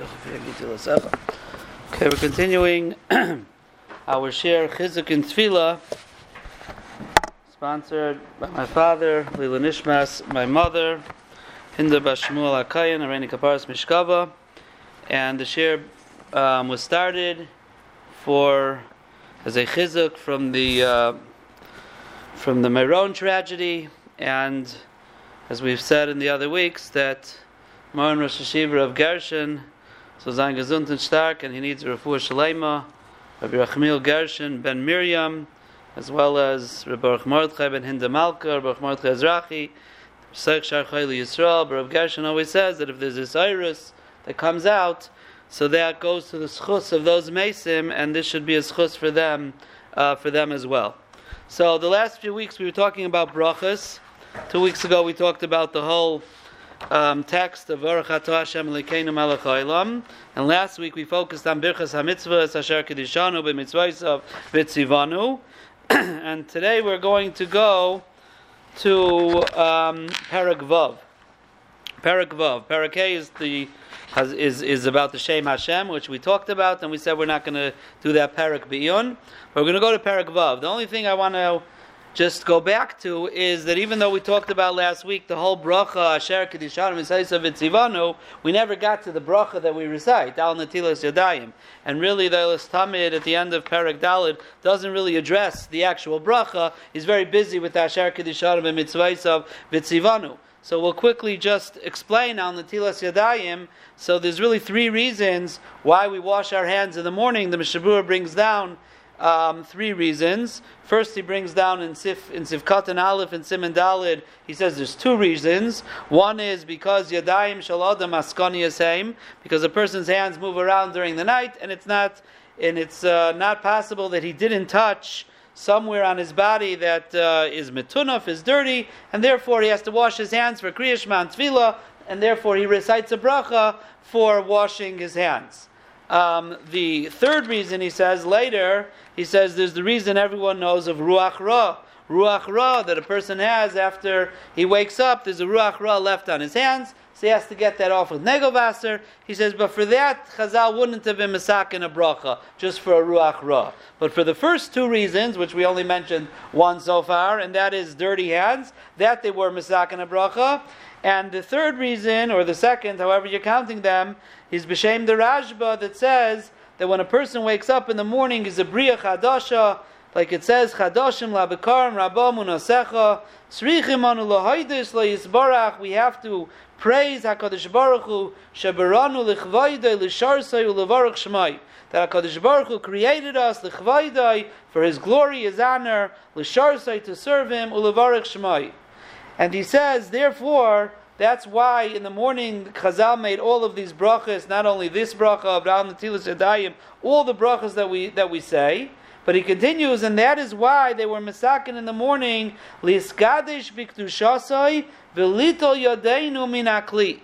Okay, we're continuing our share Chizuk in Tefillah, sponsored by my father, Lila Nishmas, my mother, Hinda Bashi Mual Akayin Arani Kaparas Mishkava, and the share was started as a Chizuk from the Maron tragedy, and as we've said in the other weeks that Maron Rosh Hashivah of Gershan, so Zain Gazunt and Shtark, and he needs Rufuah Shalema, Rabbi Rachmil Gershon, Ben Miriam, as well as Rabbi Baruch Mordechai Ben Hinda Malka, Rabbi Baruch Mordechai Ezrachi, Resech Sharchei L'Yisrael. Rabbi Gershon always says that if there's this iris that comes out, so that goes to the schus of those mesim, and this should be a schus for them as well. So the last few weeks we were talking about brachas. 2 weeks ago we talked about the whole text of Baruch Atah Hashem Elokeinu Melech Haolam, and last week we focused on Birchas HaMitzvahs Asher Kedishanu B'Mitzvosav V'Tzivanu, and today we're going to go to Perek Vav. Perek Vav. Perek He is about the Shem Hashem, which we talked about, and we said we're not going to do that Perek B'Iyun. We're going to go to Perek Vav. The only thing I want to just go back to is that even though we talked about last week the whole bracha Asher Kedishanu B'Mitzvosav V'Tzivanu, we never got to the bracha that we recite Al Netilas Yadayim, and really the Eilas Tamid at the end of Perek Daled doesn't really address the actual bracha. He's very busy with Asher Kedishanu B'Mitzvosav V'Tzivanu. So we'll quickly just explain Al Netilas Yadayim. So there's really three reasons why we wash our hands in the morning. The Meshavuah brings down three reasons. First, he brings down in Sivkatan Aleph and Siman Dalid, he says there's two reasons. One is because Yadayim Shalodam Askani Yaseim, because a person's hands move around during the night, and it's not possible that he didn't touch somewhere on his body that is metunaf, is dirty, and therefore he has to wash his hands for Kriya Shema and Tefillah, and therefore he recites a bracha for washing his hands. The third reason he says later, he says there's the reason everyone knows of Ruach Ra. Ruach Ra that a person has after he wakes up, there's a Ruach Ra left on his hands, so he has to get that off with Negevaser. He says, but for that, Chazal wouldn't have been Mesakin a bracha, just for a Ruach Ra. But for the first two reasons, which we only mentioned one so far, and that is dirty hands, that they were Mesakin a bracha. And the third reason, or the second, however you're counting them, is B'Shem the Rajbah that says that when a person wakes up in the morning, is a Bria Chadasha, like it says, Chadoshim labekarim rabam unasecha, tzrichim anu lahaydis layisbarach, we have to praise HaKadosh Baruch Hu, sheberanu lichvaydai lisharsai ulevarach shmai, that HaKadosh Baruch Hu created us, lichvaydai, for His glory, His honor, lisharsai, to serve Him, ulevarach shmai. And he says, therefore, that's why in the morning Chazal made all of these brachas, not only this bracha of Al Netilas Yadayim, all the brachas that we say. But he continues, and that is why they were mesakin in the morning, liskadesh b'kdushasai v'litol yadeinu min hakli.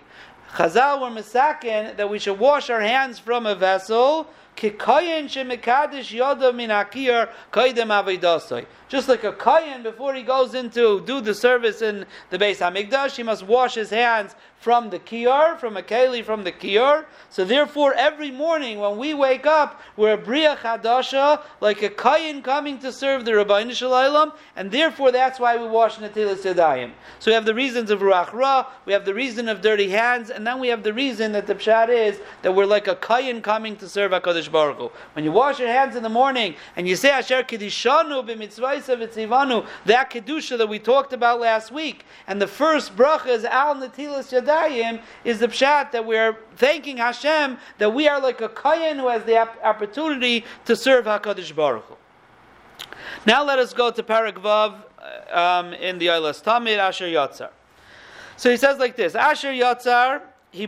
Chazal were mesakin that we should wash our hands from a vessel, kikayin shemikadesh yada min hakir kaidem avidasai. Just like a kayin, before he goes in to do the service in the Beis Hamikdash, he must wash his hands from the kiyar, from a keli, from the kiyar. So therefore, every morning when we wake up, we're a bria chadasha, like a kayin coming to serve the Rebbeinu Shalom, and therefore that's why we wash Netilas Yadayim. So we have the reasons of Ruach Ra, we have the reason of dirty hands, and then we have the reason that the pshat is that we're like a kayin coming to serve HaKadosh Baruch Hu. When you wash your hands in the morning, and you say, Asher Kedishanu b'mitzvah, that kedusha that we talked about last week, and the first bracha is Al Netilas Yadayim, is the pshat that we're thanking Hashem that we are like a kayin who has the opportunity to serve Hakadosh Baruch Hu. Now let us go to Perek Vav in the Eilas Tamid Asher Yatzar. So he says like this: Asher Yatzar. This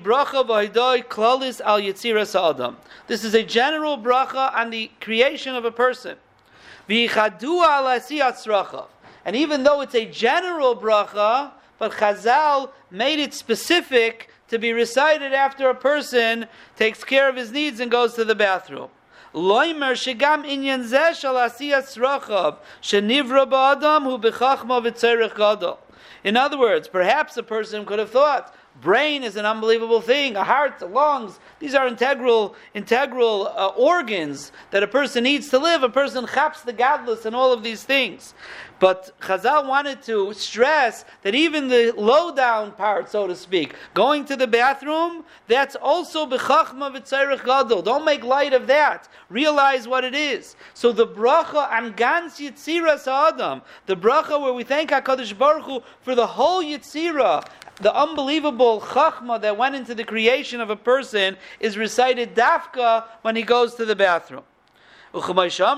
is a general bracha on the creation of a person. And even though it's a general bracha, but Chazal made it specific to be recited after a person takes care of his needs and goes to the bathroom. In other words, perhaps a person could have thought, brain is an unbelievable thing. A heart, the lungs, these are integral organs that a person needs to live. A person chaps the godless and all of these things. But Chazal wanted to stress that even the low-down part, so to speak, going to the bathroom, that's also b'chachma v'tzarech gadol. Don't make light of that. Realize what it is. So the bracha on gans yitziras ha'adam, the bracha where we thank HaKadosh Baruch Hu for the whole yitzira, the unbelievable chachma that went into the creation of a person, is recited dafka when he goes to the bathroom. Okay, now let's skip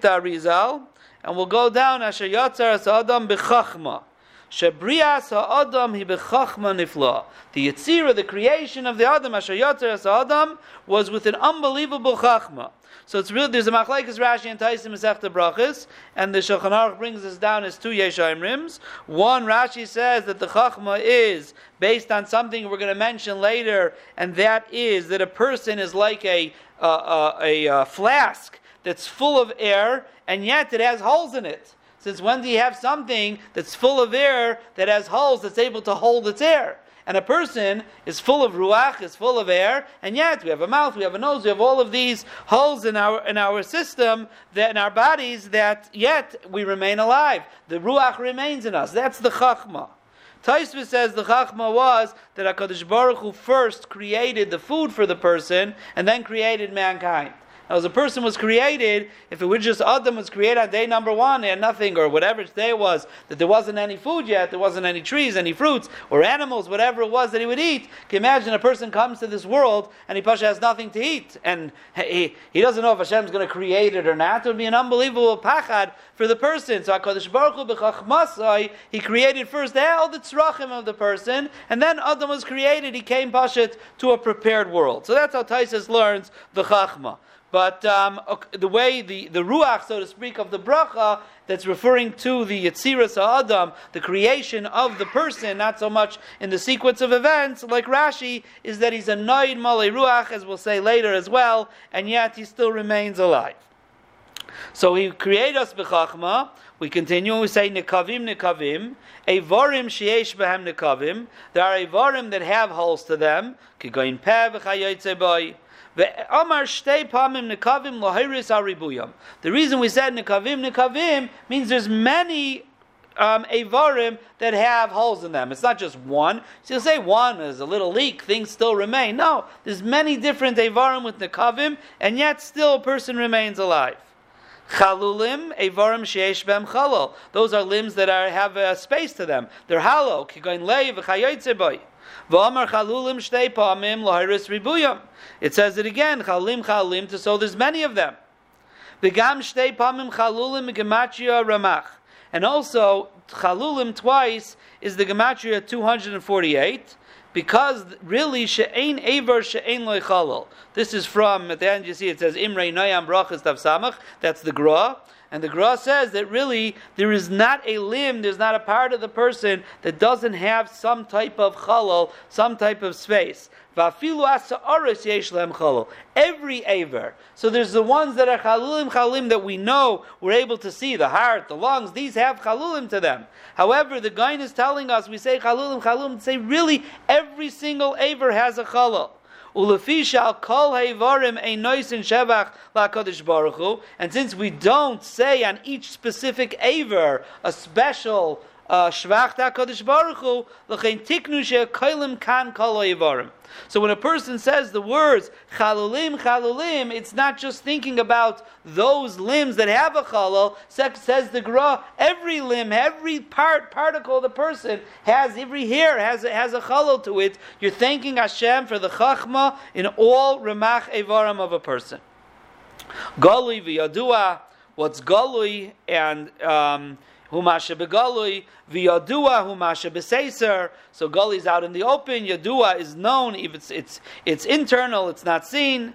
the Arizal and we'll go down. Asher yatzar ha'adam b'chachma. The Yetzirah, the creation of the Adam, Asher Yotzer as Adam, was with an unbelievable Chachma. So it's real. There's a Machlekes Rashi and Taisim Masechta Brachos, and the Shulchan Aruch brings this down as two Yesh Omrims. One, Rashi says that the Chachma is based on something we're going to mention later, and that is that a person is like a flask that's full of air, and yet it has holes in it. Since when do you have something that's full of air that has holes that's able to hold its air? And a person is full of ruach, is full of air, and yet we have a mouth, we have a nose, we have all of these holes in our system, that in our bodies, that yet we remain alive. The ruach remains in us. That's the chachma. Taisva says the chachma was that HaKadosh Baruch Hu first created the food for the person and then created mankind. Now, as a person was created, if it were just Adam was created on day number one, they had nothing, or whatever day was, that there wasn't any food yet, there wasn't any trees, any fruits, or animals, whatever it was that he would eat. Can you imagine a person comes to this world and he has nothing to eat, and he doesn't know if Hashem's going to create it or not. It would be an unbelievable pachad for the person. So HaKadosh Baruch Hu b'chachmasai, he created first all the tzrachim of the person, and then Adam was created, he came pashat to a prepared world. So that's how Taisus learns the chachma. But the way the ruach, so to speak, of the bracha that's referring to the Yetziras HaAdam, the creation of the person, not so much in the sequence of events, like Rashi, is that he's a noid malei ruach, as we'll say later as well, and yet he still remains alive. So he created us b'chachma. We continue and we say nekavim, evarim sheyesh behem nekavim. There are evarim that have holes to them. Kigoyin peh v'chayotzei boi. The reason we said nekavim means there's many evarim that have holes in them. It's not just one. So you'll say one is a little leak, things still remain. No, there's many different evarim with nekavim, and yet still a person remains alive. Chalulim evarim sheyesh behem chalol. Those are limbs that have a space to them. They're hollow. It says it again, chalim, to so there's many of them. And also, chalulim twice is the gematria 248, because really, she'ein ever, she'ein loy chalol. This is from, at the end you see it says, Imrei noyam brachas tav samach, that's the Grah. And the Grah says that really there is not a limb, there's not a part of the person that doesn't have some type of chalal, some type of space. Every aver. So there's the ones that are chalulim that we know we're able to see, the heart, the lungs, these have chalulim to them. However, the Gaon is telling us, we say chalulim, say really every single aver has a chalal. And since we don't say on each specific aver a special shvach HaKadosh Baruch Hu, so when a person says the words chalulim, it's not just thinking about those limbs that have a chalal. Says the Grah, every limb, every particle of the person has, every hair has a chalal to it. You're thanking Hashem for the chachma in all remach evarim of a person. Galui v'yadua, what's galui and Humasha begalui, v'yadua humasha b'seiser. So Gali is out in the open. Yadua is known. If it's internal, it's not seen.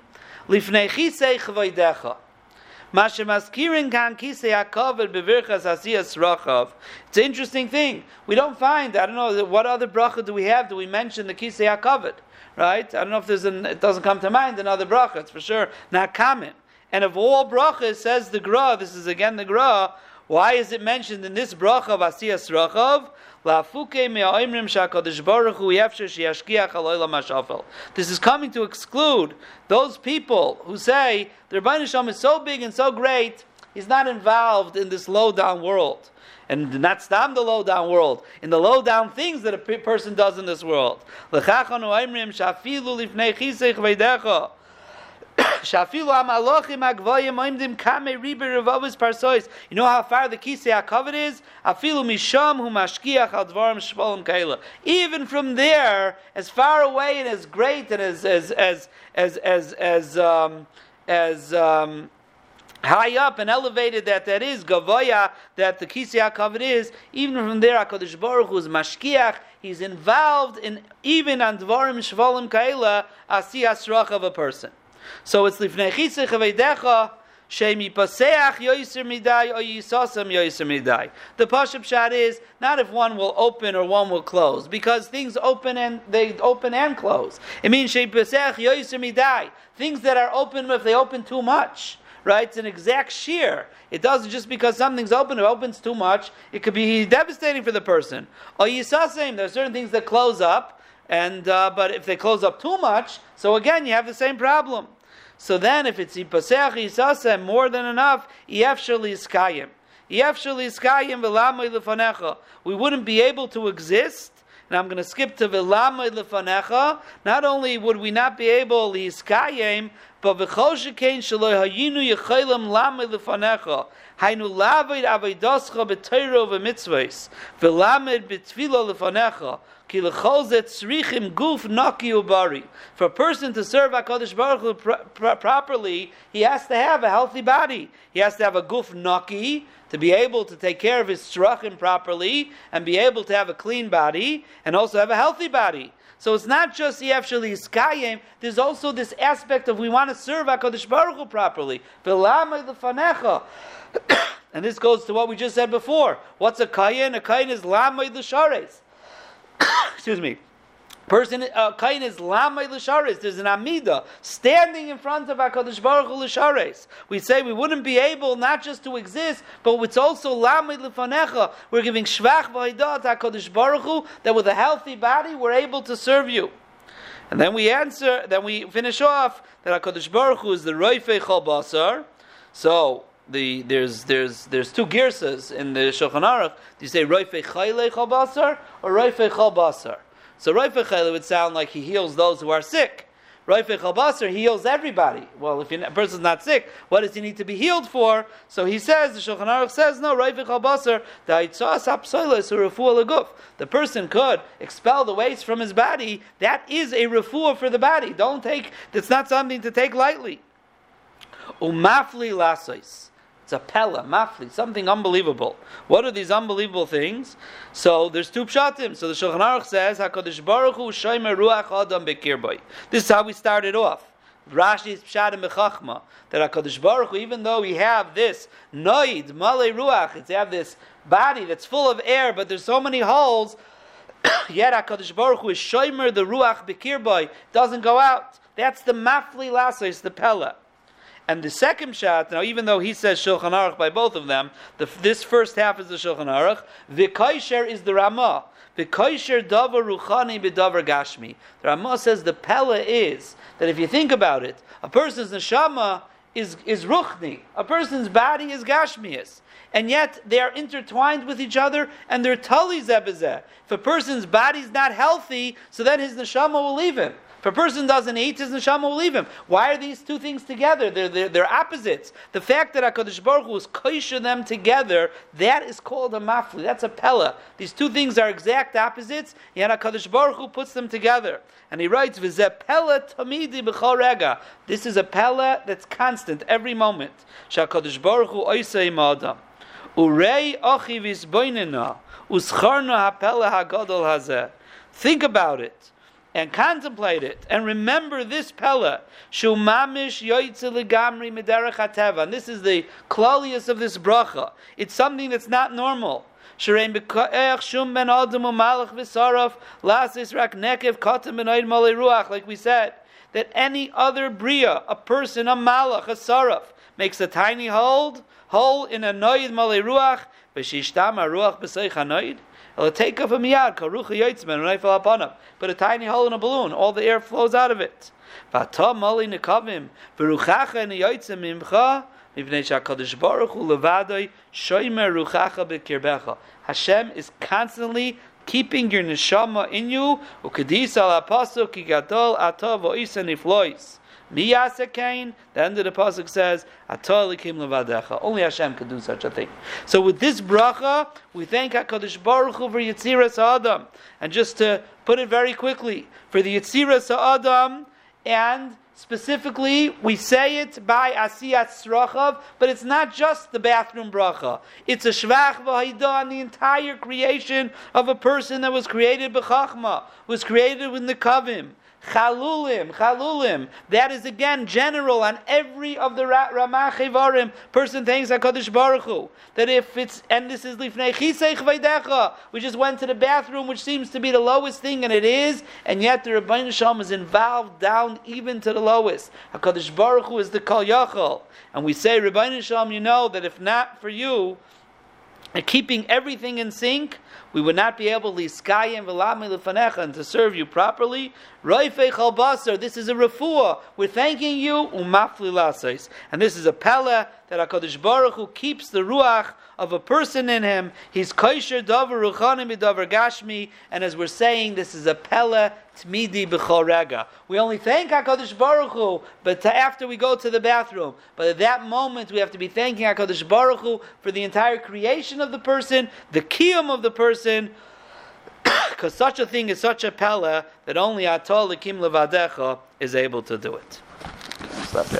Lifnei chisei chvaydecha. It's an interesting thing. We don't find, I don't know, what other bracha do we have? Do we mention the kisei hakavod? Right? I don't know if it doesn't come to mind another bracha. It's for sure not common. And of all brachas, says the Grah, this is again the Grah, why is it mentioned in this bracha of Asiyas Rachav? This is coming to exclude those people who say the Rebbeinu Shalom is so big and so great, he's not involved in this low-down world. And not stam the low-down world, in the low-down things that a person does in this world. You know how far the Kisei HaKavod is? Even from there, as far away and as great and as high up and elevated that is, Gavoya, that the Kisei HaKavod is, even from there, HaKadosh Baruch Hu is Mashkiach, he's involved in, even on Dvarim Shvolim Kaila, Asiyas Rach of a person. So it's Lifnei Chisei Chaveidecha, Shemi Paseach Yoyser Midai, Oy Yisosam Yoyser Midai. The Pashup Shad is, not if one will open or one will close, because things open and they open and close. It means Shemi Paseach Yoyser Midai, things that are open if they open too much. Right, it's an exact shear. It doesn't just because something's open, it opens too much. It could be devastating for the person. Or you saw same. There are certain things that close up, and but if they close up too much, so again you have the same problem. So then, if it's yipaseach yisasem more than enough, yefshel iskayim v'lamay lefanecha. We wouldn't be able to exist. And I'm going to skip to v'lamay lefanecha. Not only would we not be able yiskayim. But for a person to serve HaKadosh Baruch Hu properly, he has to have a healthy body. He has to have a guf naki, to be able to take care of his tzrachim properly, and be able to have a clean body, and also have a healthy body. So it's not just Yefshel Yiskayim, there's also this aspect of we want to serve HaKadosh Baruch Hu properly. V'lamay l'fanecha. And this goes to what we just said before. What's a kayin? A kayin is lamay l'shares. Excuse me. Kayin is lamay l'shares. There's an amida standing in front of HaKadosh Baruch Hu l'shares. We say we wouldn't be able not just to exist, but it's also lamay l'fanecha. We're giving shvach v'hidah to HaKadosh Baruch Hu, that with a healthy body we're able to serve you. And then we answer, then we finish off that HaKadosh Baruch Hu is the Roifei Chol Basar. So there's two girsas in the Shulchan Aruch. Do you say Roifei Chaylei Chol Basar or Roifei Chol Basar? So Roifei Chaylei would sound like he heals those who are sick. Roifei Chol Basar heals everybody. Well, if a person's not sick, what does he need to be healed for? So he says, the Shulchan Aruch says, no, Roifei Chol Basar, Daitzas Hapsoiles or Refuah Leguf. The person could expel the waste from his body. That is a refuah for the body. It's not something to take lightly. Umafli lasois. It's a pella, mafli, something unbelievable. What are these unbelievable things? So there's two pshatim. So the Shulchan Aruch says, HaKadosh Baruch Hu shomer ruach adam bekirboy. This is how we started off. Rashi's pshat and mechachma that HaKadosh Baruch Hu, even though we have this noid malei ruach, it's have this body that's full of air, but there's so many holes. Yet HaKadosh Baruch Hu is shomer the ruach bekirboy, doesn't go out. That's the mafli lasois, the pella. And the second shot, now even though he says Shulchan Aruch by both of them, this first half is the Shulchan Aruch. V'koisher is the Ramah. V'koisher davar ruchani b'davar gashmi. The Ramah says the pella is that if you think about it, a person's neshama is ruchni. A person's body is gashmius. And yet they are intertwined with each other and they're tali zeh b'zeh. If a person's body's not healthy, so then his neshama will leave him. If a person doesn't eat, his neshama will leave him. Why are these two things together? They're opposites. The fact that HaKadosh Baruch Hu is koisher them together, that is called a mafli. That's a pella. These two things are exact opposites, yet HaKadosh Baruch Hu puts them together. And he writes, V'zeh pella tamidi b'chol rega. This is a pella that's constant every moment. Sh'HaKadosh Baruch Hu oisei ma'adam. Urei ochi v'izboinena. Uscharna ha'pella ha'gadol hazeh. Think about it. And contemplate it, and remember this pella. Shumamish yoytze legamri mederech hateva. And this is the klalius of this bracha. It's something that's not normal. Sherein b'koach shum ben adam umalach v'saraf lasis rak nekev katem benoid malei ruach. Like we said, that any other bria, a person, a malach, a saraf, makes a tiny hole in a noid malei ruach, v'shishtama ruach b'seich hanoid. It'll take off a miyad, karucha yotzman, and I fell upon him. Put a tiny hole in a balloon, all the air flows out of it. V'atom malei nekavim, v'ruchacha neyotzim imcha, mivnei shakadosh baruch hu levadoi, shoymer ruchacha b'kirbecha. Hashem is constantly keeping your neshama in you, ukedis al apasuk ki gadol atah vo'isa niflois. Miyasekain, the end of the pasuk says, "Atah likim levadecha." Only Hashem can do such a thing. So, with this bracha, we thank Hakadosh Baruch Hu for Yetziras Adam. And just to put it very quickly, for the Yetziras Adam, and specifically, we say it by Asiyat Srachav, but it's not just the bathroom bracha. It's a Shvach V'Haidah on the entire creation of a person that was created b'Chachma, was created with Nekavim. Chalulim. That is again general on every of the Ramah Chivarim. Person thanks HaKadosh Baruch Hu. That if it's, and this is Lifnei Chiseich Vaidecha, we just went to the bathroom, which seems to be the lowest thing, and it is, and yet the Rebbeinu Shalom is involved down even to the lowest. HaKadosh Baruch Hu is the Kol Yachol. And we say, Rebbeinu Shalom, you know that if not for you, and keeping everything in sync, we would not be able to serve you properly. This is a refuah. We're thanking you. And this is a pella that HaKadosh Baruch Hu keeps the ruach of a person in him. He's kosher davar ruchani midavar gashmi. And as we're saying, this is a pella tmidi b'chol rega. We only thank HaKadosh Baruch Hu, but after we go to the bathroom. But at that moment, we have to be thanking HaKadosh Baruch Hu for the entire creation of the person, the kiyum of the person, because such a thing is such a pella that only Atah Likim Levadecha is able to do it. Stop there.